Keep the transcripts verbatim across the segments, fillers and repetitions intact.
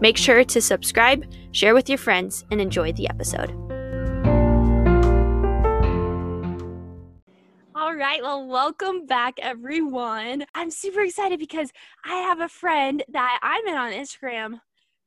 Make sure to subscribe, share with your friends, and enjoy the episode. All right, well, welcome back, everyone. I'm super excited because I have a friend that I met on Instagram.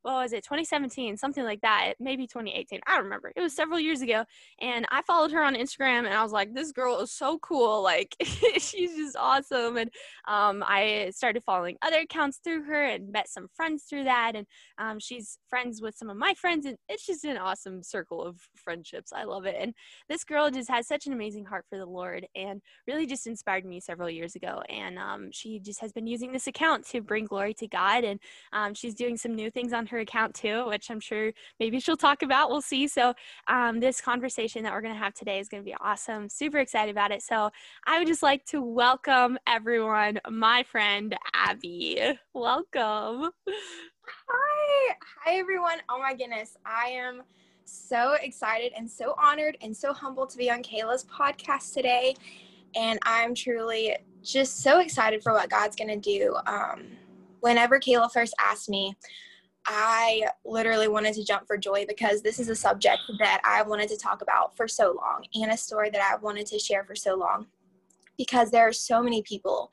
What was it, twenty seventeen, something like that, maybe twenty eighteen. I don't remember. It was several years ago, and I followed her on Instagram, and I was like, this girl is so cool. Like, she's just awesome, and um, I started following other accounts through her and met some friends through that, and um, she's friends with some of my friends, and it's just an awesome circle of friendships. I love it, and this girl just has such an amazing heart for the Lord and really just inspired me several years ago, and um, she just has been using this account to bring glory to God, and um, she's doing some new things on her account too, which I'm sure maybe she'll talk about. We'll see. So um, this conversation that we're going to have today is going to be awesome. Super excited about it. So I would just like to welcome everyone, my friend, Abby. Welcome. Hi. Hi, everyone. Oh my goodness. I am so excited and so honored and so humbled to be on Kayla's podcast today. And I'm truly just so excited for what God's going to do. Um, whenever Kayla first asked me, I literally wanted to jump for joy because this is a subject that I wanted to talk about for so long and a story that I wanted to share for so long because there are so many people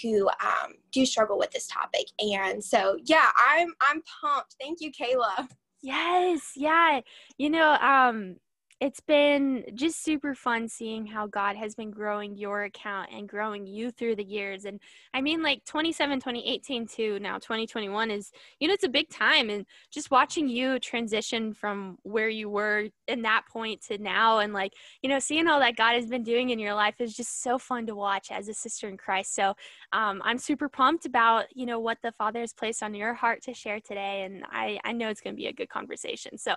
who um, do struggle with this topic. And so, yeah, I'm I'm pumped. Thank you, Kayla. Yes. Yeah. You know, um, it's been just super fun seeing how God has been growing your account and growing you through the years. And I mean, like twenty-seven, twenty eighteen to now twenty twenty-one is, you know, it's a big time. And just watching you transition from where you were in that point to now, and like, you know, seeing all that God has been doing in your life is just so fun to watch as a sister in Christ. So um, I'm super pumped about, you know, what the Father has placed on your heart to share today. And I, I know it's going to be a good conversation. So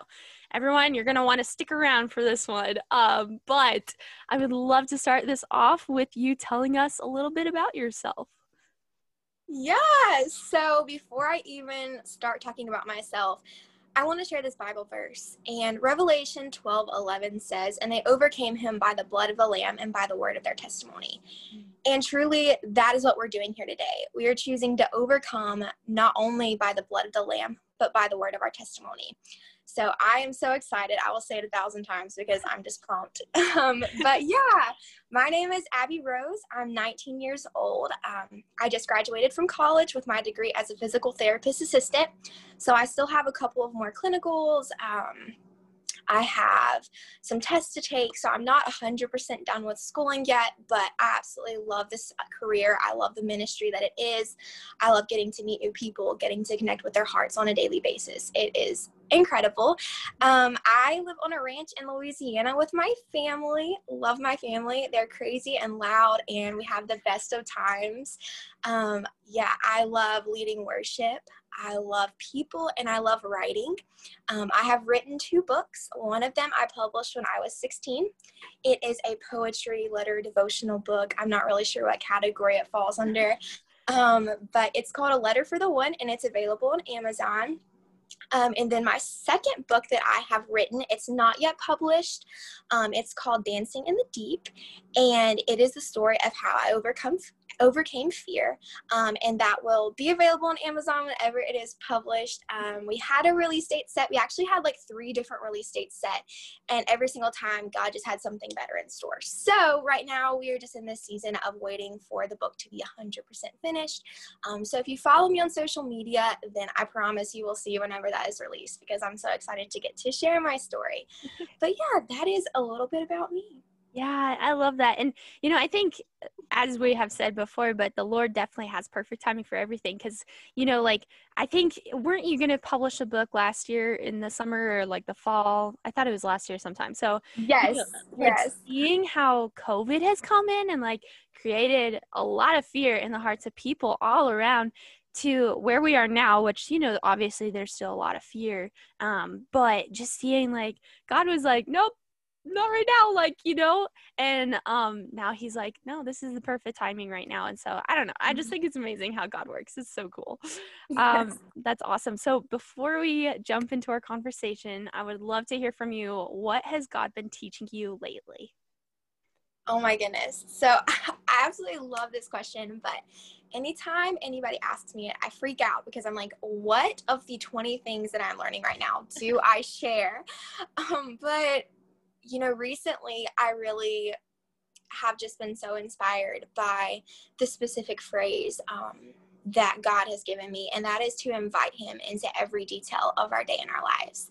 everyone, you're going to want to stick around for this one, um, but I would love to start this off with you telling us a little bit about yourself. Yeah, so before I even start talking about myself, I want to share this Bible verse, and Revelation twelve eleven says, and they overcame him by the blood of the Lamb and by the word of their testimony. Mm-hmm. And truly, that is what we're doing here today. We are choosing to overcome not only by the blood of the Lamb, but by the word of our testimony. So I am so excited. I will say it a thousand times because I'm just pumped. Um, but yeah, my name is Abby Rose. I'm nineteen years old. Um, I just graduated from college with my degree as a physical therapist assistant. So I still have a couple of more clinicals. Um, I have some tests to take. So I'm not one hundred percent done with schooling yet, but I absolutely love this career. I love the ministry that it is. I love getting to meet new people, getting to connect with their hearts on a daily basis. It is incredible. Um, I live on a ranch in Louisiana with my family. Love my family. They're crazy and loud, and we have the best of times. Um, yeah, I love leading worship. I love people, and I love writing. Um, I have written two books. One of them I published when I was sixteen. It is a poetry, letter, devotional book. I'm not really sure what category it falls under, um, but it's called A Letter for the One, and it's available on Amazon. Um, and then my second book that I have written, it's not yet published. Um, it's called Dancing in the Deep, and it is the story of how I overcome overcame fear, um, and that will be available on Amazon whenever it is published. Um, we had a release date set. We actually had like three different release dates set, and every single time God just had something better in store. So right now we are just in this season of waiting for the book to be one hundred percent finished. Um, so if you follow me on social media, then I promise you will see whenever that is released, because I'm so excited to get to share my story. But yeah, that is a little bit about me. Yeah, I love that. And, you know, I think, as we have said before, but the Lord definitely has perfect timing for everything. Because, you know, like, I think, weren't you going to publish a book last year in the summer or like the fall? I thought it was last year sometime. So yes, you know, like yes. Seeing how COVID has come in and like created a lot of fear in the hearts of people all around, to where we are now, which, you know, obviously there's still a lot of fear, um, but just seeing, like, God was like, nope, not right now, like, you know, and um, now he's like, no, this is the perfect timing right now. And so I don't know, I just think it's amazing how God works. It's so cool. Um, yes. That's awesome. So before we jump into our conversation, I would love to hear from you. What has God been teaching you lately? Oh my goodness. So I absolutely love this question, but anytime anybody asks me it, I freak out because I'm like, what of the twenty things that I'm learning right now do I share? Um, but you know, recently I really have just been so inspired by the specific phrase um, that God has given me, and that is to invite him into every detail of our day and our lives.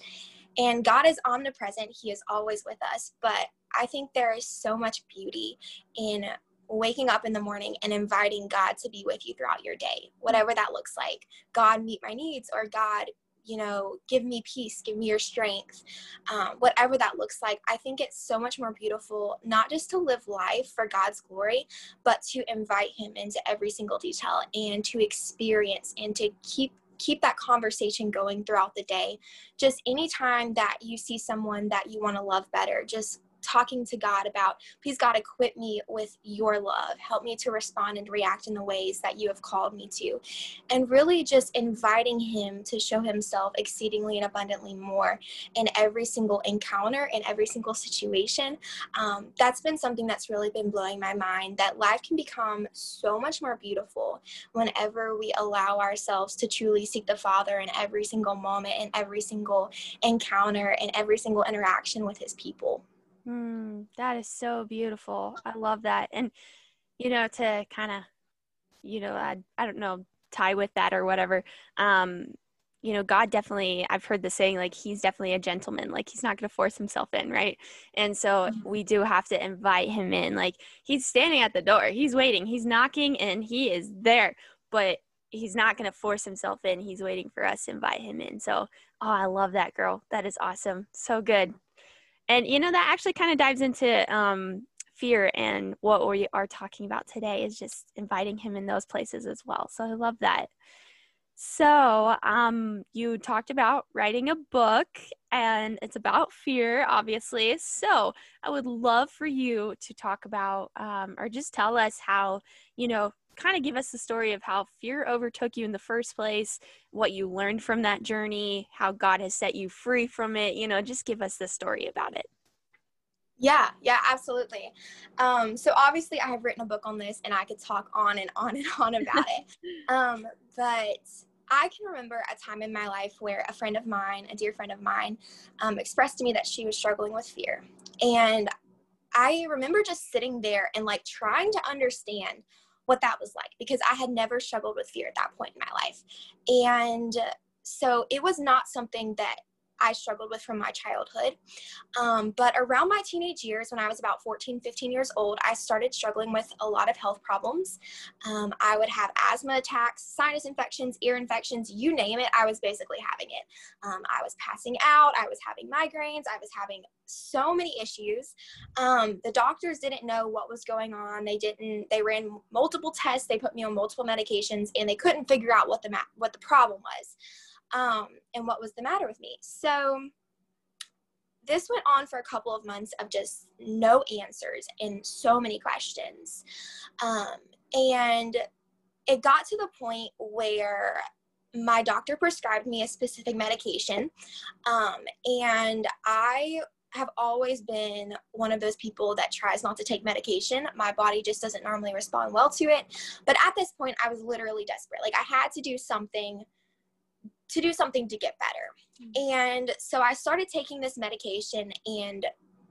And God is omnipresent. He is always with us, but I think there is so much beauty in waking up in the morning and inviting God to be with you throughout your day, whatever that looks like. God, meet my needs, or God, you know, give me peace, give me your strength, um, whatever that looks like. I think it's so much more beautiful, not just to live life for God's glory, but to invite him into every single detail and to experience and to keep keep that conversation going throughout the day. Just anytime that you see someone that you want to love better, just talking to God about, please God, equip me with your love. Help me to respond and react in the ways that you have called me to. And really just inviting him to show himself exceedingly and abundantly more in every single encounter, in every single situation. Um, that's been something that's really been blowing my mind, that life can become so much more beautiful whenever we allow ourselves to truly seek the Father in every single moment, in every single encounter, in every single interaction with his people. Mm, that is so beautiful. I love that. And, you know, to kind of, you know, I, I don't know, tie with that or whatever. Um, you know, God definitely, I've heard the saying, like, he's definitely a gentleman, like he's not going to force himself in. Right. And so we do have to invite him in. Like, he's standing at the door, he's waiting, he's knocking, and he is there, but he's not going to force himself in. He's waiting for us to invite him in. So, oh, I love that, girl. That is awesome. So good. And, you know, that actually kind of dives into um, fear, and what we are talking about today is just inviting him in those places as well. So I love that. So um, you talked about writing a book, and it's about fear, obviously. So I would love for you to talk about um, or just tell us how, you know, kind of give us the story of how fear overtook you in the first place, what you learned from that journey, how God has set you free from it. You know, just give us the story about it. Yeah, yeah, absolutely. Um, so obviously I have written a book on this, and I could talk on and on and on about it. Um, but I can remember a time in my life where a friend of mine, a dear friend of mine, um, expressed to me that she was struggling with fear. And I remember just sitting there and, like, trying to understand what that was like, because I had never struggled with fear at that point in my life. And so it was not something that I struggled with from my childhood. Um, but around my teenage years, when I was about fourteen, fifteen years old, I started struggling with a lot of health problems. Um, I would have asthma attacks, sinus infections, ear infections, you name it, I was basically having it. Um, I was passing out, I was having migraines, I was having so many issues. Um, the doctors didn't know what was going on. They didn't, they ran multiple tests, they put me on multiple medications, and they couldn't figure out what the ma- what the problem was. Um, and what was the matter with me. So this went on for a couple of months of just no answers and so many questions. Um, and it got to the point where my doctor prescribed me a specific medication. Um, and I have always been one of those people that tries not to take medication. My body just doesn't normally respond well to it. But at this point, I was literally desperate. Like, I had to do something to do something to get better. Mm-hmm. And so I started taking this medication, and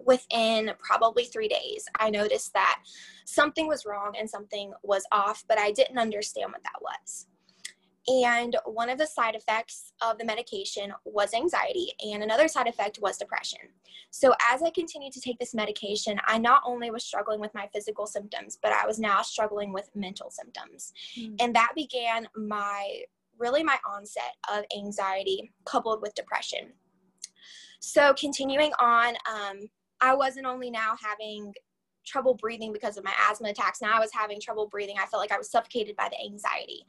within probably three days, I noticed that something was wrong and something was off, but I didn't understand what that was. And one of the side effects of the medication was anxiety, and another side effect was depression. So as I continued to take this medication, I not only was struggling with my physical symptoms, but I was now struggling with mental symptoms. Mm-hmm. And that began my really my onset of anxiety coupled with depression. So continuing on, um, I wasn't only now having trouble breathing because of my asthma attacks, now I was having trouble breathing. I felt like I was suffocated by the anxiety.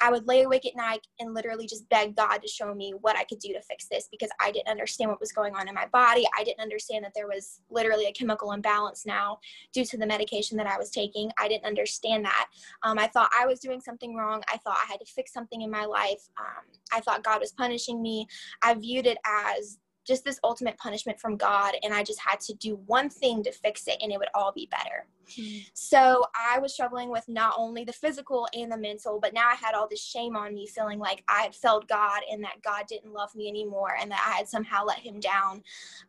I would lay awake at night and literally just beg God to show me what I could do to fix this, because I didn't understand what was going on in my body. I didn't understand that there was literally a chemical imbalance now due to the medication that I was taking. I didn't understand that. Um, I thought I was doing something wrong. I thought I had to fix something in my life. Um, I thought God was punishing me. I viewed it as just this ultimate punishment from God, and I just had to do one thing to fix it and it would all be better. Mm-hmm. So I was struggling with not only the physical and the mental, but now I had all this shame on me, feeling like I had failed God and that God didn't love me anymore and that I had somehow let him down.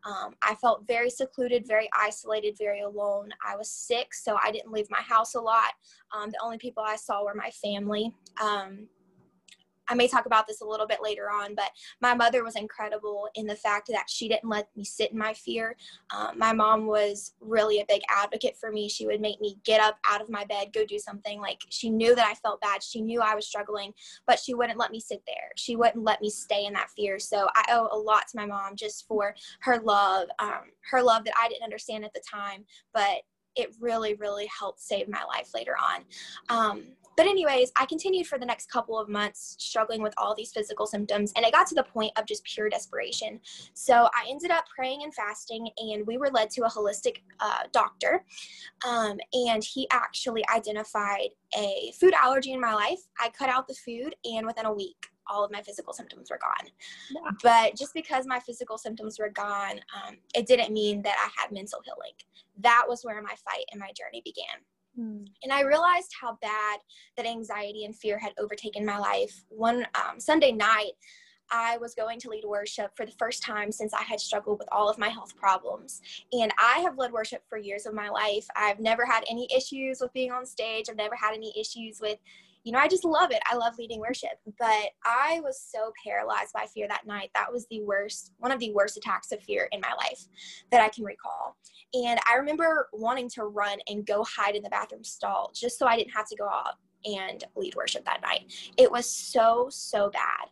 Um, I felt very secluded, very isolated, very alone. I was sick, so I didn't leave my house a lot. Um, the only people I saw were my family. Um, I may talk about this a little bit later on, but my mother was incredible in the fact that she didn't let me sit in my fear. Um, my mom was really a big advocate for me. She would make me get up out of my bed, go do something. Like, she knew that I felt bad. She knew I was struggling, but she wouldn't let me sit there. She wouldn't let me stay in that fear. So I owe a lot to my mom just for her love, um, her love that I didn't understand at the time, but it really, really helped save my life later on. Um, But anyways, I continued for the next couple of months struggling with all these physical symptoms, and it got to the point of just pure desperation. So I ended up praying and fasting, and we were led to a holistic uh, doctor, um, and he actually identified a food allergy in my life. I cut out the food, and within a week, all of my physical symptoms were gone. Yeah. But just because my physical symptoms were gone, um, it didn't mean that I had mental healing. That was where my fight and my journey began. And I realized how bad that anxiety and fear had overtaken my life. One um, Sunday night, I was going to lead worship for the first time since I had struggled with all of my health problems. And I have led worship for years of my life. I've never had any issues with being on stage. I've never had any issues with, you know, I just love it. I love leading worship. But I was so paralyzed by fear that night. That was the worst, one of the worst attacks of fear in my life that I can recall. And I remember wanting to run and go hide in the bathroom stall just so I didn't have to go out and lead worship that night. It was so, so bad.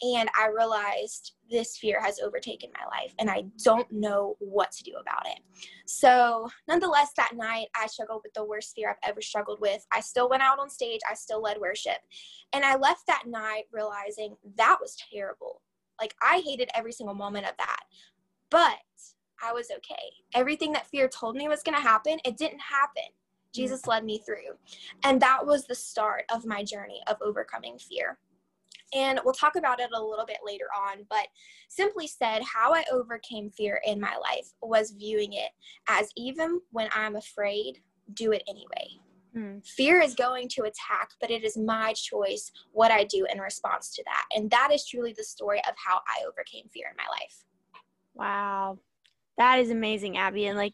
And I realized this fear has overtaken my life and I don't know what to do about it. So nonetheless, that night I struggled with the worst fear I've ever struggled with. I still went out on stage. I still led worship. And I left that night realizing that was terrible. Like, I hated every single moment of that, but I was okay. Everything that fear told me was going to happen, it didn't happen. Jesus led me through. And that was the start of my journey of overcoming fear. And we'll talk about it a little bit later on, but simply said, how I overcame fear in my life was viewing it as, even when I'm afraid, do it anyway. Mm. Fear is going to attack, but it is my choice what I do in response to that. And that is truly the story of how I overcame fear in my life. Wow. That is amazing, Abby. And like,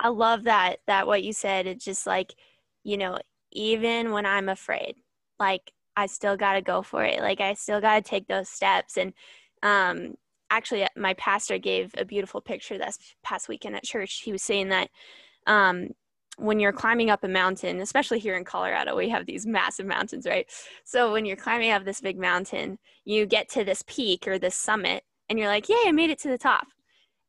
I love that, that what you said. It's just like, you know, even when I'm afraid, like, I still got to go for it. Like, I still got to take those steps. And um, actually, my pastor gave a beautiful picture this past weekend at church. He was saying that um, when you're climbing up a mountain, especially here in Colorado, we have these massive mountains, right? So when you're climbing up this big mountain, you get to this peak or this summit, and you're like, yay, I made it to the top.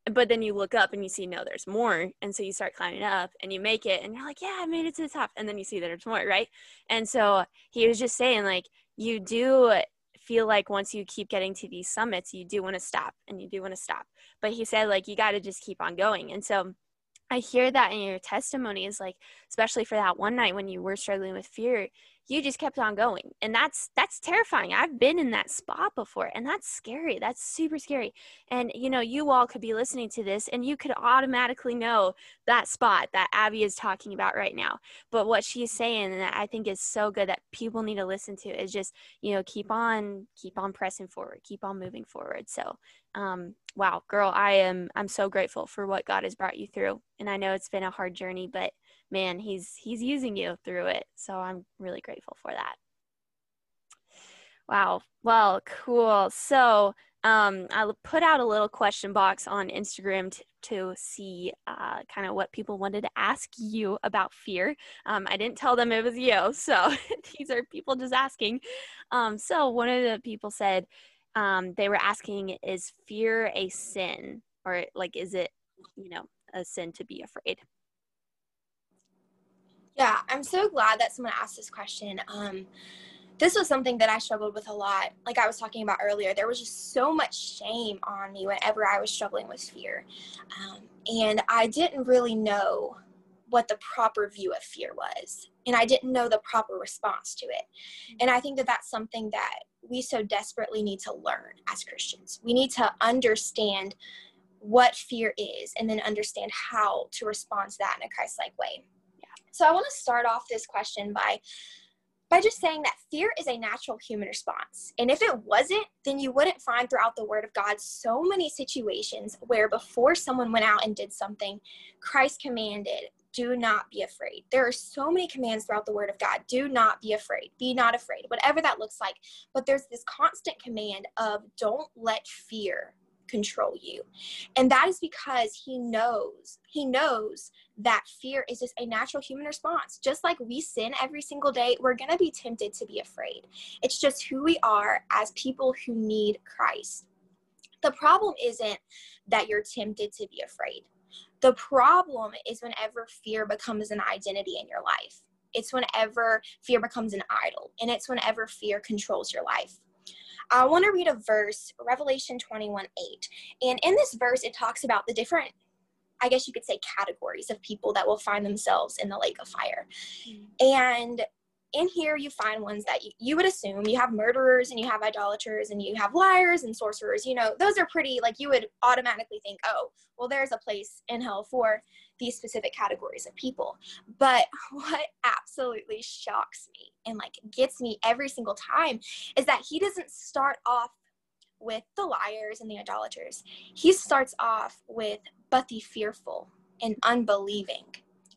But then you look up and you see, no, there's more. And so you start climbing up and you make it and you're like, yeah, I made it to the top. And then you see that there's more, right? And so he was just saying, like, you do feel like once you keep getting to these summits, you do want to stop and you do want to stop. But he said, like, you got to just keep on going. And so I hear that in your testimony is like, especially for that one night when you were struggling with fear, you just kept on going. And that's, that's terrifying. I've been in that spot before, and that's scary. That's super scary. And, you know, you all could be listening to this and you could automatically know that spot that Abby is talking about right now. But what she's saying, and I think is so good that people need to listen to, is just, you know, keep on, keep on pressing forward, keep on moving forward. So, um, wow, girl, I am, I'm so grateful for what God has brought you through. And I know it's been a hard journey, but man, he's he's using you through it. So I'm really grateful for that. Wow. Well, cool. So um, I put out a little question box on Instagram t- to see uh, kind of what people wanted to ask you about fear. Um, I didn't tell them it was you. So these are people just asking. Um, so one of the people said um, they were asking, is fear a sin? Or like, is it, you know, a sin to be afraid? Yeah, I'm so glad that someone asked this question. Um, this was something that I struggled with a lot. Like I was talking about earlier, there was just so much shame on me whenever I was struggling with fear. Um, and I didn't really know what the proper view of fear was. And I didn't know the proper response to it. And I think that that's something that we so desperately need to learn as Christians. We need to understand what fear is and then understand how to respond to that in a Christ-like way. Yeah. So I want to start off this question by by just saying that fear is a natural human response. And if it wasn't, then you wouldn't find throughout the Word of God so many situations where before someone went out and did something, Christ commanded, do not be afraid. There are so many commands throughout the Word of God. Do not be afraid. Be not afraid, whatever that looks like. But there's this constant command of don't let fear control you. And that is because he knows, he knows that fear is just a natural human response. Just like we sin every single day, we're going to be tempted to be afraid. It's just who we are as people who need Christ. The problem isn't that you're tempted to be afraid. The problem is whenever fear becomes an identity in your life. It's whenever fear becomes an idol, and it's whenever fear controls your life. I want to read a verse, Revelation twenty-one eight. And in this verse, it talks about the different, I guess you could say, categories of people that will find themselves in the lake of fire. Mm-hmm. And in here, you find ones that you, you would assume you have murderers, and you have idolaters, and you have liars and sorcerers. You know, those are pretty, like, you would automatically think, oh, well, there's a place in hell for these specific categories of people. But what absolutely shocks me and like gets me every single time is that he doesn't start off with the liars and the idolaters. He starts off with, but the fearful and unbelieving.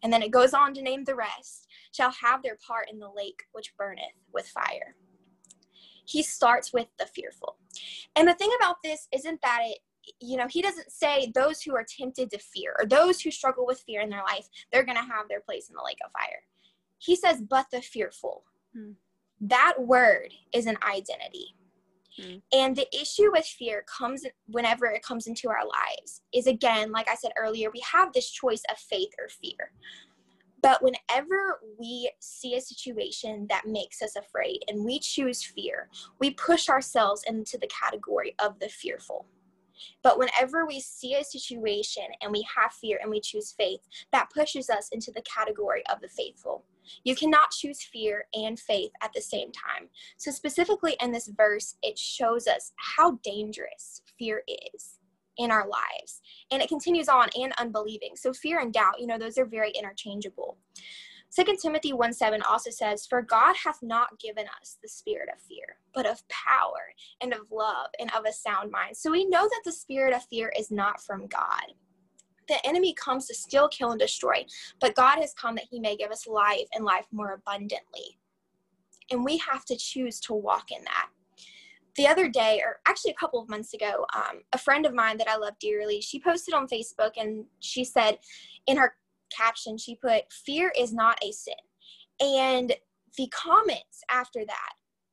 And then it goes on to name the rest, shall have their part in the lake which burneth with fire. He starts with the fearful. And the thing about this isn't that it, you know, he doesn't say those who are tempted to fear or those who struggle with fear in their life, they're going to have their place in the lake of fire. He says, but the fearful. Hmm. That word is an identity. Hmm. And the issue with fear comes whenever it comes into our lives is, again, like I said earlier, we have this choice of faith or fear. But whenever we see a situation that makes us afraid and we choose fear, we push ourselves into the category of the fearful. But whenever we see a situation and we have fear and we choose faith, that pushes us into the category of the faithful. You cannot choose fear and faith at the same time. So specifically in this verse, it shows us how dangerous fear is in our lives. And it continues on, and unbelieving. So fear and doubt, you know, those are very interchangeable. Second Timothy one seven also says, for God hath not given us the spirit of fear, but of power and of love and of a sound mind. So we know that the spirit of fear is not from God. The enemy comes to steal, kill, and destroy, but God has come that he may give us life and life more abundantly. And we have to choose to walk in that. The other day, or actually a couple of months ago, um, a friend of mine that I love dearly, she posted on Facebook, and she said in her caption, she put, fear is not a sin. And the comments after that,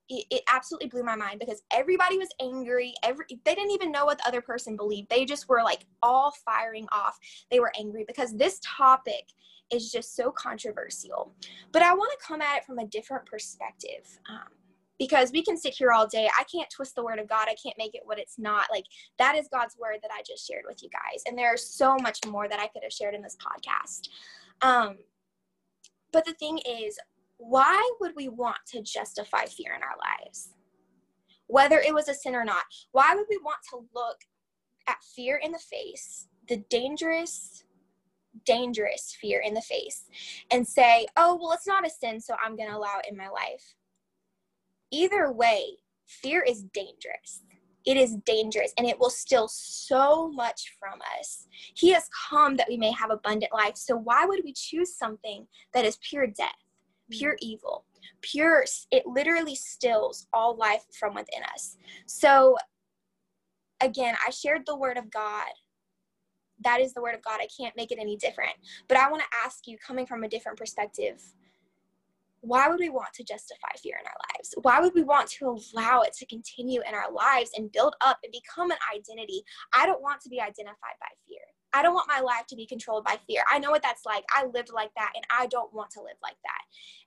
it, it absolutely blew my mind, because everybody was angry. Every they didn't even know what the other person believed. They just were like all firing off. They were angry because this topic is just so controversial. But I want to come at it from a different perspective, um, because we can sit here all day. I can't twist the word of God. I can't make it what it's not. Like, that is God's word that I just shared with you guys. And there is so much more that I could have shared in this podcast. Um, but the thing is, why would we want to justify fear in our lives? Whether it was a sin or not, why would we want to look at fear in the face, the dangerous, dangerous fear in the face, and say, oh, well, it's not a sin, so I'm going to allow it in my life? Either way, fear is dangerous. It is dangerous, and it will steal so much from us. He has come that we may have abundant life. So why would we choose something that is pure death, pure evil, pure? It literally steals all life from within us. So again, I shared the word of God. That is the word of God. I can't make it any different. But I want to ask you, coming from a different perspective, why would we want to justify fear in our lives? Why would we want to allow it to continue in our lives and build up and become an identity? I don't want to be identified by fear. I don't want my life to be controlled by fear. I know what that's like. I lived like that, and I don't want to live like that.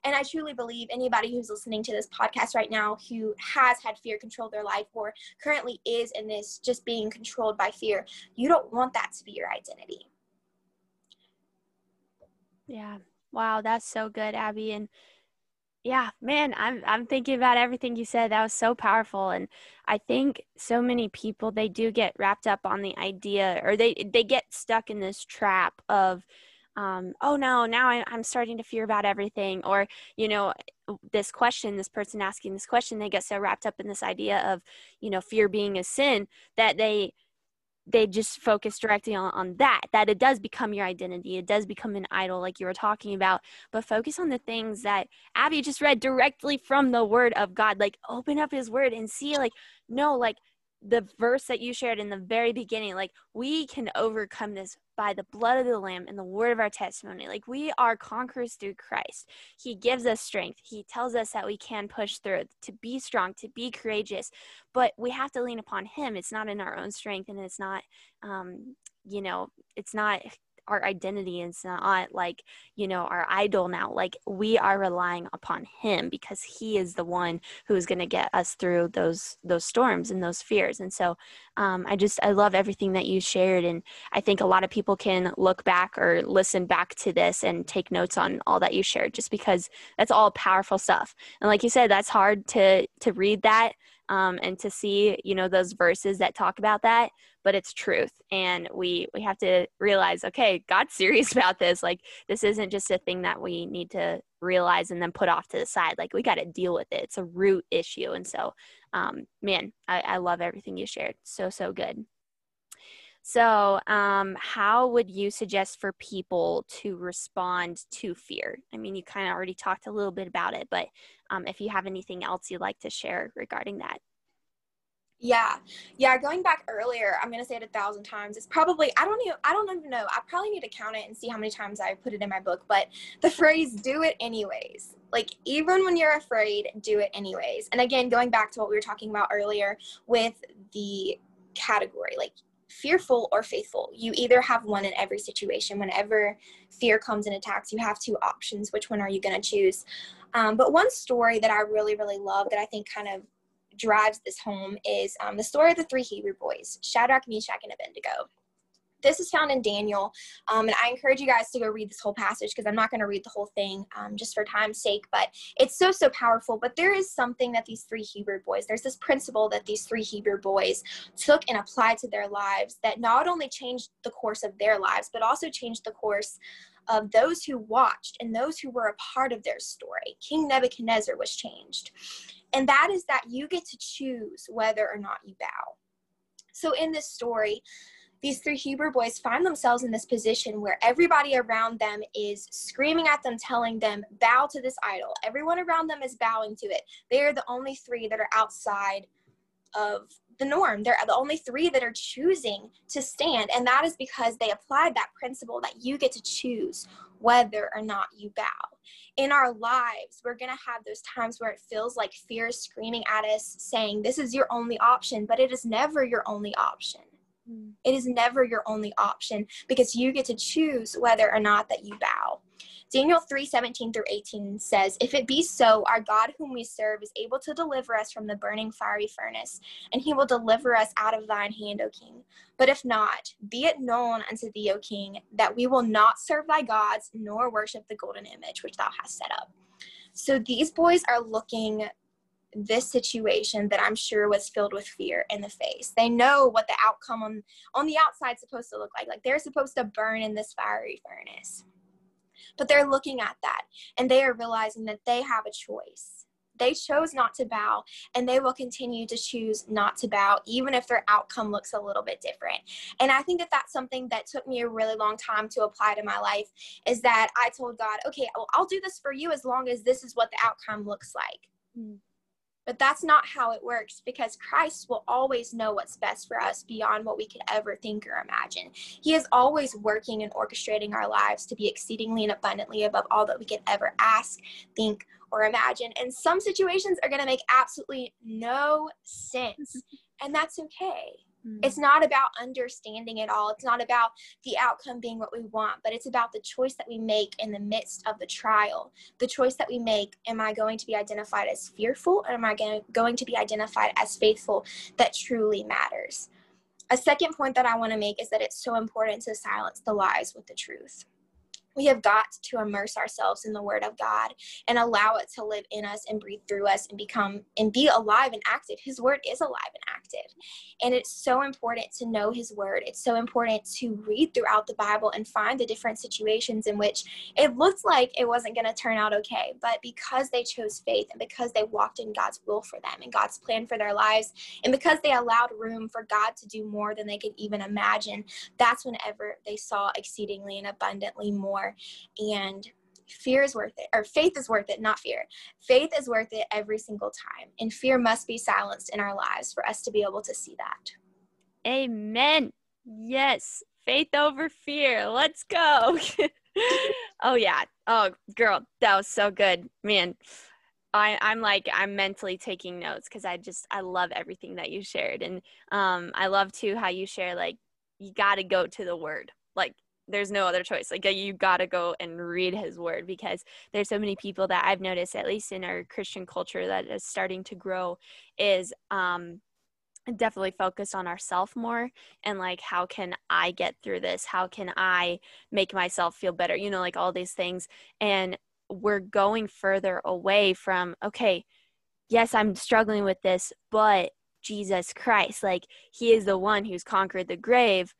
And I truly believe anybody who's listening to this podcast right now who has had fear control their life or currently is in this just being controlled by fear, you don't want that to be your identity. Yeah. Wow. That's so good, Abby. And yeah, man, I'm I'm thinking about everything you said. That was so powerful. And I think so many people, they do get wrapped up on the idea, or they, they get stuck in this trap of, um, oh no, now I, I'm starting to fear about everything. Or, you know, this question, this person asking this question, they get so wrapped up in this idea of, you know, fear being a sin that they they just focus directly on, on that, that it does become your identity. It does become an idol, like you were talking about, but focus on the things that Abby just read directly from the word of God. Like, open up his word and see, like, no, like the verse that you shared in the very beginning, like, we can overcome this by the blood of the Lamb and the word of our testimony. Like, we are conquerors through Christ. He gives us strength. He tells us that we can push through, to be strong, to be courageous, but we have to lean upon him. It's not in our own strength, and it's not, um, you know, it's not our identity. It's not like, you know, our idol now. Like, we are relying upon him, because he is the one who is going to get us through those, those storms and those fears. And so um, I just, I love everything that you shared. And I think a lot of people can look back or listen back to this and take notes on all that you shared, just because that's all powerful stuff. And like you said, that's hard to, to read that. Um, and to see, you know, those verses that talk about that, but it's truth. And we, we have to realize, okay, God's serious about this. Like, this isn't just a thing that we need to realize and then put off to the side. Like, we got to deal with it. It's a root issue. And so, um, man, I, I love everything you shared. So, so good. So, um, how would you suggest for people to respond to fear? I mean, you kind of already talked a little bit about it, but um, if you have anything else you'd like to share regarding that. Yeah. Yeah. Going back earlier, I'm going to say it a thousand times. It's probably, I don't even, I don't even know. I probably need to count it and see how many times I put it in my book, but the phrase, do it anyways. Like, even when you're afraid, do it anyways. And again, going back to what we were talking about earlier with the category, like, fearful or faithful. You either have one in every situation. Whenever fear comes and attacks, you have two options. Which one are you going to choose? Um, but one story that I really, really love that I think kind of drives this home is um, the story of the three Hebrew boys, Shadrach, Meshach, and Abednego. This is found in Daniel, um, and I encourage you guys to go read this whole passage, because I'm not going to read the whole thing um, just for time's sake, but it's so, so powerful. But there is something that these three Hebrew boys, there's this principle that these three Hebrew boys took and applied to their lives that not only changed the course of their lives, but also changed the course of those who watched and those who were a part of their story. King Nebuchadnezzar was changed, and that is that you get to choose whether or not you bow. So in this story, these three Hebrew boys find themselves in this position where everybody around them is screaming at them, telling them, bow to this idol. Everyone around them is bowing to it. They are the only three that are outside of the norm. They're the only three that are choosing to stand. And that is because they applied that principle that you get to choose whether or not you bow. In our lives, we're going to have those times where it feels like fear is screaming at us, saying, this is your only option, but it is never your only option. It is never your only option, because you get to choose whether or not that you bow. Daniel three seventeen through eighteen says, if it be so, our God whom we serve is able to deliver us from the burning fiery furnace, and he will deliver us out of thine hand, O king. But if not, be it known unto thee, O king, that we will not serve thy gods, nor worship the golden image which thou hast set up. So these boys are looking this situation that I'm sure was filled with fear in the face. They know what the outcome on, on the outside is supposed to look like. Like, they're supposed to burn in this fiery furnace. But they're looking at that, and they are realizing that they have a choice. They chose not to bow, and they will continue to choose not to bow, even if their outcome looks a little bit different. And I think that that's something that took me a really long time to apply to my life, is that I told God, okay, well, I'll do this for you as long as this is what the outcome looks like. Mm. But that's not how it works, because Christ will always know what's best for us beyond what we could ever think or imagine. He is always working and orchestrating our lives to be exceedingly and abundantly above all that we could ever ask, think, or imagine. And some situations are going to make absolutely no sense, and that's okay. Mm-hmm. It's not about understanding it all. It's not about the outcome being what we want, but it's about the choice that we make in the midst of the trial, the choice that we make. Am I going to be identified as fearful, or am I going to be identified as faithful? That truly matters. A second point that I want to make is that it's so important to silence the lies with the truth. We have got to immerse ourselves in the Word of God and allow it to live in us and breathe through us and become and be alive and active. His Word is alive and active. And it's so important to know His Word. It's so important to read throughout the Bible and find the different situations in which it looked like it wasn't going to turn out okay. But because they chose faith and because they walked in God's will for them and God's plan for their lives, and because they allowed room for God to do more than they could even imagine, that's whenever they saw exceedingly and abundantly more. And fear is worth it, or faith is worth it, not fear. Faith is worth it every single time. And fear must be silenced in our lives for us to be able to see that. Amen. Yes. Faith over fear. Let's go. Oh, yeah. Oh, girl, that was so good. Man, I, I'm like, I'm mentally taking notes because I just, I love everything that you shared. And um, I love, too, how you share, like, you got to go to the Word. Like, there's no other choice. Like, you got to go and read His Word, because there's so many people that I've noticed, at least in our Christian culture, that is starting to grow is um, definitely focused on ourself more. And like, how can I get through this? How can I make myself feel better? You know, like all these things. And we're going further away from, okay, yes, I'm struggling with this, but Jesus Christ, like, He is the one who's conquered the grave.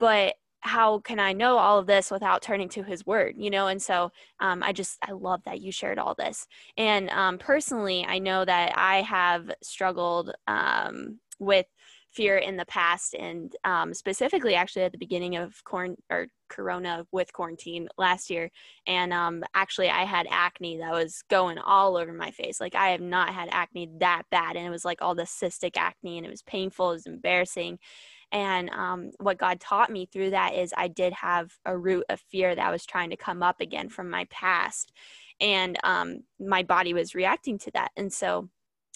But how can I know all of this without turning to His Word, you know? And so um, I just, I love that you shared all this. And um, personally, I know that I have struggled um, with fear in the past, and um, specifically actually at the beginning of corn or Corona with quarantine last year. And um, actually I had acne that was going all over my face. Like, I have not had acne that bad. And it was like all the cystic acne, and it was painful. It was embarrassing. And um, what God taught me through that is I did have a root of fear that was trying to come up again from my past. And um, my body was reacting to that. And so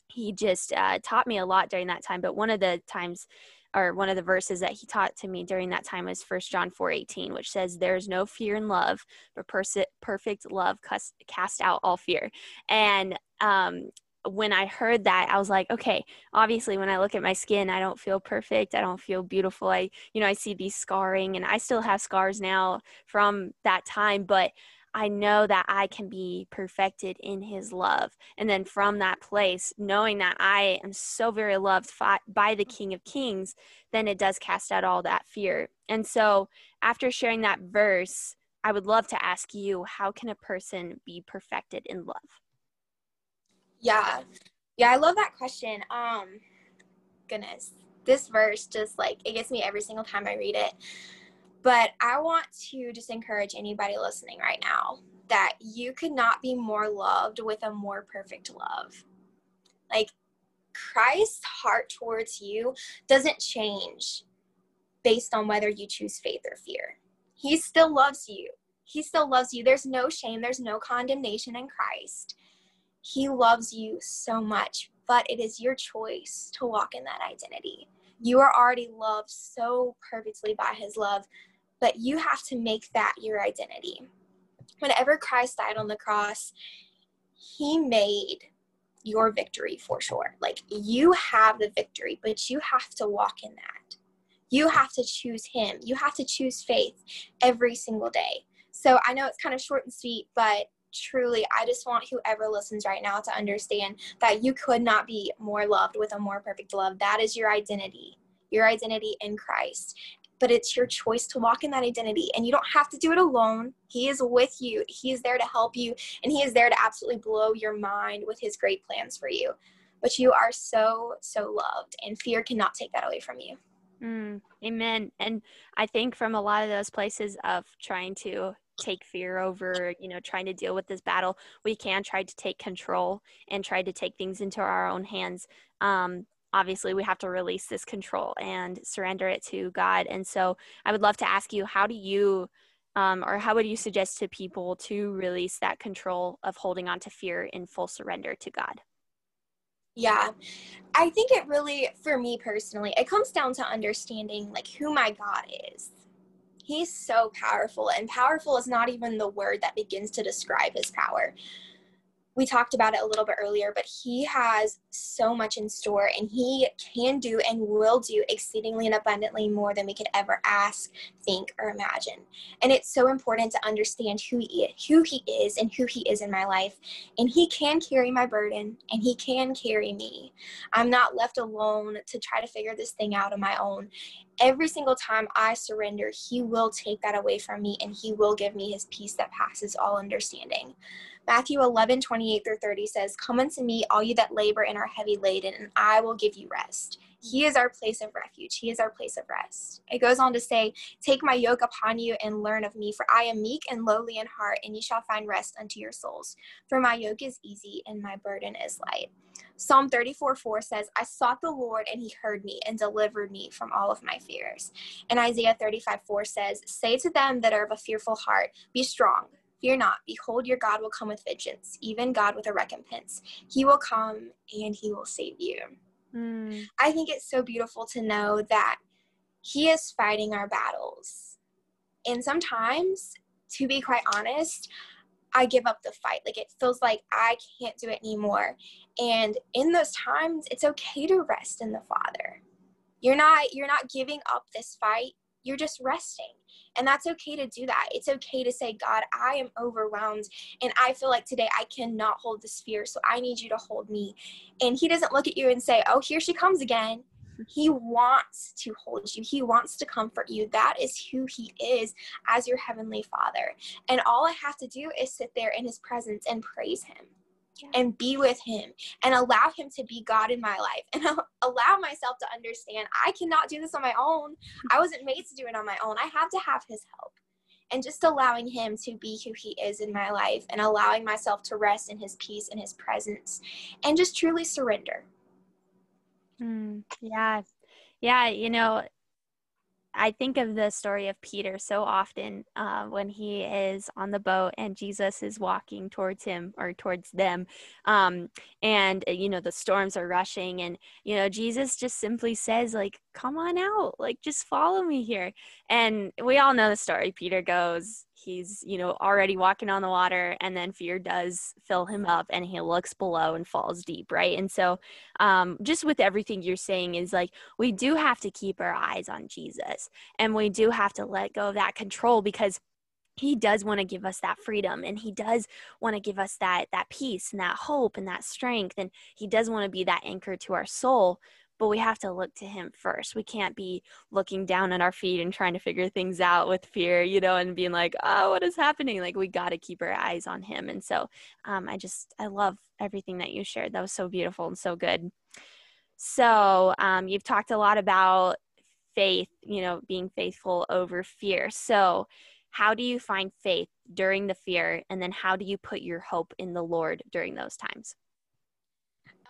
He just uh, taught me a lot during that time. But one of the times, or one of the verses that He taught to me during that time was First John four eighteen, which says, there is no fear in love, but pers- perfect love cast, cast out all fear. And um when I heard that, I was like, okay, obviously when I look at my skin, I don't feel perfect. I don't feel beautiful. I, you know, I see these scarring, and I still have scars now from that time, but I know that I can be perfected in His love. And then from that place, knowing that I am so very loved by the King of Kings, then it does cast out all that fear. And so after sharing that verse, I would love to ask you, how can a person be perfected in love? Yeah. Yeah. I love that question. Um, goodness, this verse just like, it gets me every single time I read it. But I want to just encourage anybody listening right now that you could not be more loved with a more perfect love. Like, Christ's heart towards you doesn't change based on whether you choose faith or fear. He still loves you. He still loves you. There's no shame. There's no condemnation in Christ. He loves you so much, but it is your choice to walk in that identity. You are already loved so perfectly by His love, but you have to make that your identity. Whenever Christ died on the cross, He made your victory for sure. Like, you have the victory, but you have to walk in that. You have to choose Him. You have to choose faith every single day. So I know it's kind of short and sweet, but truly, I just want whoever listens right now to understand that you could not be more loved with a more perfect love. That is your identity, your identity in Christ. But it's your choice to walk in that identity, and you don't have to do it alone. He is with you. He is there to help you, and He is there to absolutely blow your mind with His great plans for you. But you are so, so loved, and fear cannot take that away from you. Mm, amen. And I think from a lot of those places of trying to take fear over, you know, trying to deal with this battle, we can try to take control and try to take things into our own hands. Um, obviously, we have to release this control and surrender it to God. And so I would love to ask you, how do you, um, or how would you suggest to people to release that control of holding on to fear in full surrender to God? Yeah, I think it really, for me personally, it comes down to understanding like who my God is. He's so powerful, and powerful is not even the word that begins to describe his power. We talked about it a little bit earlier, but he has so much in store, and he can do and will do exceedingly and abundantly more than we could ever ask, think, or imagine. And it's so important to understand who he is, who he is and who he is in my life. And he can carry my burden, and he can carry me. I'm not left alone to try to figure this thing out on my own. Every single time I surrender, he will take that away from me, and he will give me his peace that passes all understanding. Matthew eleven, twenty-eight through thirty says, "Come unto me, all you that labor and are heavy laden, and I will give you rest." He is our place of refuge. He is our place of rest. It goes on to say, "Take my yoke upon you and learn of me, for I am meek and lowly in heart, and ye shall find rest unto your souls. For my yoke is easy and my burden is light." Psalm thirty-four, four says, "I sought the Lord, and he heard me and delivered me from all of my fears." And Isaiah thirty-five, four says, "Say to them that are of a fearful heart, be strong. Fear not, behold, your God will come with vengeance, even God with a recompense. He will come and he will save you." Mm. I think it's so beautiful to know that he is fighting our battles. And sometimes, to be quite honest, I give up the fight. Like, it feels like I can't do it anymore. And in those times, it's okay to rest in the Father. You're not, you're not giving up this fight. You're just resting. And that's okay to do that. It's okay to say, "God, I am overwhelmed, and I feel like today I cannot hold this fear, so I need you to hold me." And he doesn't look at you and say, "Oh, here she comes again." He wants to hold you. He wants to comfort you. That is who he is as your heavenly Father. And all I have to do is sit there in his presence and praise him. Yeah. And be with him and allow him to be God in my life, and allow myself to understand I cannot do this on my own. I wasn't made to do it on my own. I have to have his help, and just allowing him to be who he is in my life, and allowing myself to rest in his peace and his presence, and just truly surrender. Mm, yeah. Yeah. You know, I think of the story of Peter so often uh, when he is on the boat and Jesus is walking towards him or towards them. Um, and, you know, the storms are rushing, and, you know, Jesus just simply says, like, "Come on out, like, just follow me here." And we all know the story. Peter goes, he's, you know, already walking on the water, and then fear does fill him up, and he looks below and falls deep, right? And so um, just with everything you're saying is, like, we do have to keep our eyes on Jesus, and we do have to let go of that control, because he does want to give us that freedom, and he does want to give us that that peace and that hope and that strength, and he does want to be that anchor to our soul. But we have to look to him first. We can't be looking down at our feet and trying to figure things out with fear, you know, and being like, "Oh, what is happening?" Like, we got to keep our eyes on him. And so um, I just, I love everything that you shared. That was so beautiful and so good. So um, you've talked a lot about faith, you know, being faithful over fear. So how do you find faith during the fear? And then how do you put your hope in the Lord during those times?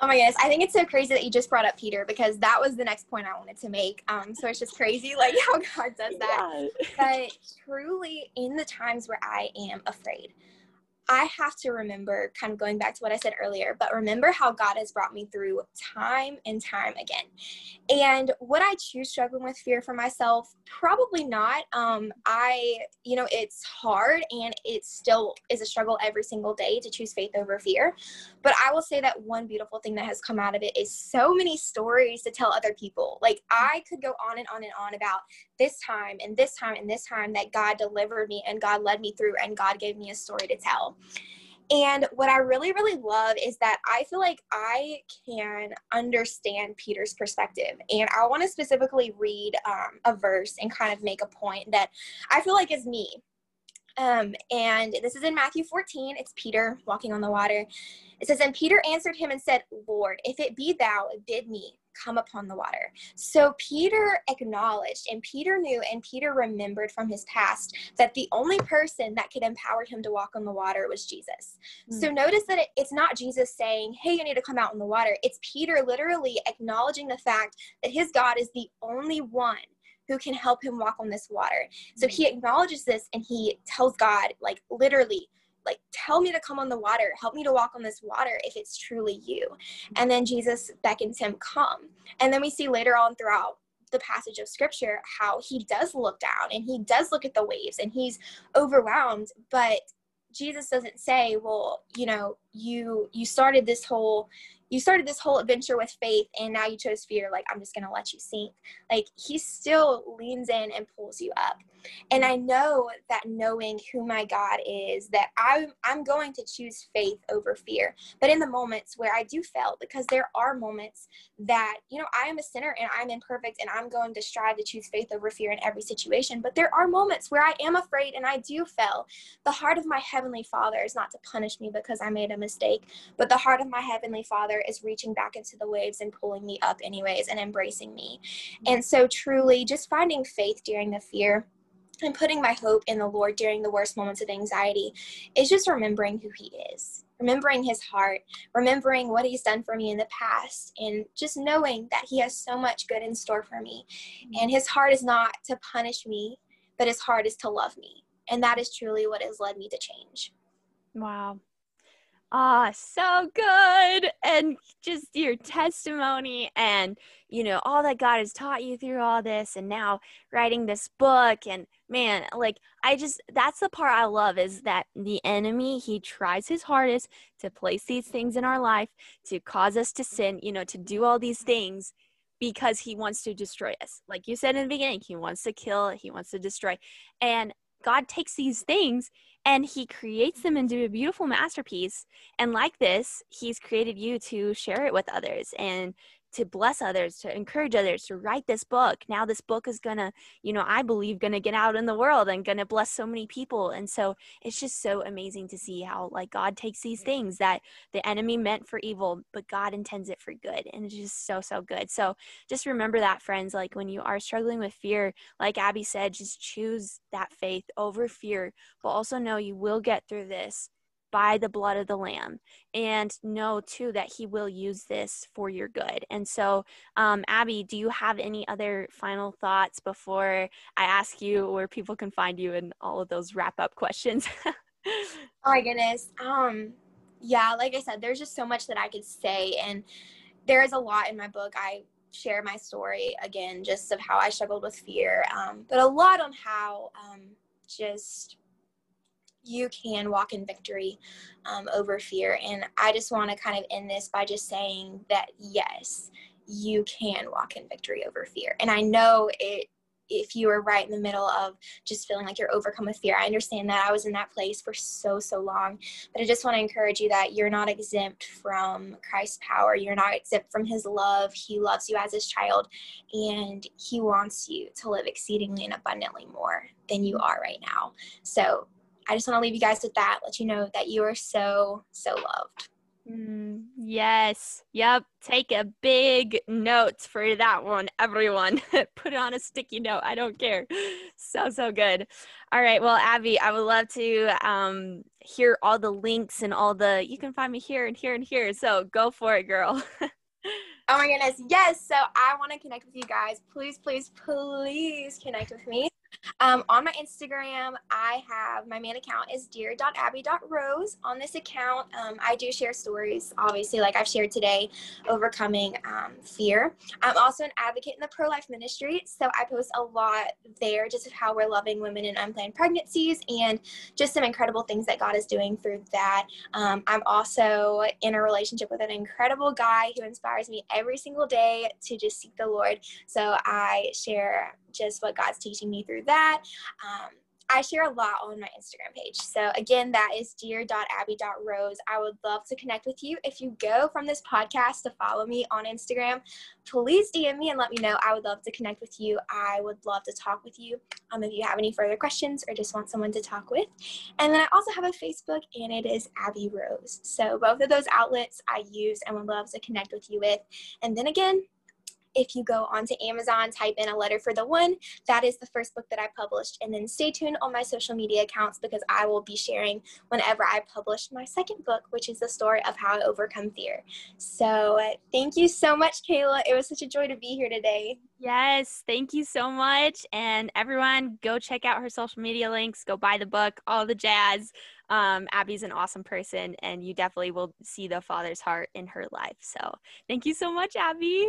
Oh my goodness, I think it's so crazy that you just brought up Peter, because that was the next point I wanted to make. Um, so it's just crazy, like, how God does that. Yeah. But truly, in the times where I am afraid, I have to remember, kind of going back to what I said earlier, but remember how God has brought me through time and time again. And would I choose struggling with fear for myself? Probably not. Um, I, you know, it's hard, and it still is a struggle every single day to choose faith over fear. But I will say that one beautiful thing that has come out of it is so many stories to tell other people. Like, I could go on and on and on about this time and this time and this time that God delivered me, and God led me through, and God gave me a story to tell. And what I really, really love is that I feel like I can understand Peter's perspective. And I want to specifically read um, a verse and kind of make a point that I feel like is me. Um, and this is in Matthew fourteen. It's Peter walking on the water. It says, "And Peter answered him and said, Lord, if it be thou, bid me come upon the water." So Peter acknowledged, and Peter knew, and Peter remembered from his past that the only person that could empower him to walk on the water was Jesus. Mm. So notice that it, it's not Jesus saying, "Hey, you need to come out in the water." It's Peter literally acknowledging the fact that his God is the only one who can help him walk on this water. So he acknowledges this, and he tells God, like, literally, like, tell me to come on the water. Help me to walk on this water if it's truly you. And then Jesus beckons him, come. And then we see later on throughout the passage of scripture how he does look down and he does look at the waves and he's overwhelmed, but Jesus doesn't say, well, you know, you you started this whole you started this whole adventure with faith and now you chose fear, like, I'm just gonna let you sink. Like, he still leans in and pulls you up. And I know that, knowing who my God is, that I'm, I'm going to choose faith over fear. But in the moments where I do fail, because there are moments that, you know, I am a sinner and I'm imperfect and I'm going to strive to choose faith over fear in every situation. But there are moments where I am afraid and I do fail. The heart of my Heavenly Father is not to punish me because I made a mistake, but the heart of my Heavenly Father is reaching back into the waves and pulling me up anyways and embracing me. And so truly just finding faith during the fear and putting my hope in the Lord during the worst moments of anxiety is just remembering who he is, remembering his heart, remembering what he's done for me in the past, and just knowing that he has so much good in store for me. And his heart is not to punish me, but his heart is to love me. And that is truly what has led me to change. Wow. Ah, oh, so good. And just your testimony and, you know, all that God has taught you through all this, and now writing this book. And man, like, I just, that's the part I love, is that the enemy, he tries his hardest to place these things in our life, to cause us to sin, you know, to do all these things, because he wants to destroy us. Like you said in the beginning, he wants to kill, he wants to destroy. And God takes these things and he creates them into a beautiful masterpiece. And like this, he's created you to share it with others and to bless others, to encourage others, to write this book. Now this book is going to, you know, I believe going to get out in the world and going to bless so many people. And so it's just so amazing to see how, like, God takes these things that the enemy meant for evil, but God intends it for good. And it's just so, so good. So just remember that, friends, like, when you are struggling with fear, like Abby said, just choose that faith over fear, but also know you will get through this by the blood of the Lamb, and know too that he will use this for your good. And so um, Abby, do you have any other final thoughts before I ask you where people can find you and all of those wrap up questions? Oh my goodness. Um, yeah, like I said, there's just so much that I could say, and there is a lot in my book. I share my story again, just of how I struggled with fear, um, but a lot on how um, just you can walk in victory um, over fear. And I just want to kind of end this by just saying that, yes, you can walk in victory over fear. And I know it, if you were right in the middle of just feeling like you're overcome with fear, I understand that. I was in that place for so, so long. But I just want to encourage you that you're not exempt from Christ's power. You're not exempt from his love. He loves you as his child, and he wants you to live exceedingly and abundantly more than you are right now. So I just want to leave you guys with that, let you know that you are so, so loved. Mm, yes. Yep. Take a big note for that one, everyone. Put it on a sticky note. I don't care. So, so good. All right. Well, Abby, I would love to um, hear all the links and all the, you can find me here and here and here. So go for it, girl. Oh my goodness. Yes. So I want to connect with you guys. Please, please, please connect with me. Um, on my Instagram, I have, my main account is dear dot abby dot rose. On this account, um, I do share stories, obviously, like I've shared today, overcoming um, fear. I'm also an advocate in the pro-life ministry, so I post a lot there just of how we're loving women in unplanned pregnancies and just some incredible things that God is doing through that. Um, I'm also in a relationship with an incredible guy who inspires me every single day to just seek the Lord, so I share just what God's teaching me through that. Um, I share a lot on my Instagram page. So again, that is dear dot abby dot rose. I would love to connect with you. If you go from this podcast to follow me on Instagram, please D M me and let me know. I would love to connect with you. I would love to talk with you um, if you have any further questions or just want someone to talk with. And then I also have a Facebook, and it is Abby Rose. So both of those outlets I use and would love to connect with you with. And then again, if you go onto Amazon, type in A Letter for the One. That is the first book that I published. And then stay tuned on my social media accounts, because I will be sharing whenever I publish my second book, which is the story of how I overcome fear. So uh, thank you so much, Kayla. It was such a joy to be here today. Yes, thank you so much. And everyone, go check out her social media links. Go buy the book, all the jazz. Um, Abby's an awesome person, and you definitely will see the Father's heart in her life. So thank you so much, Abby.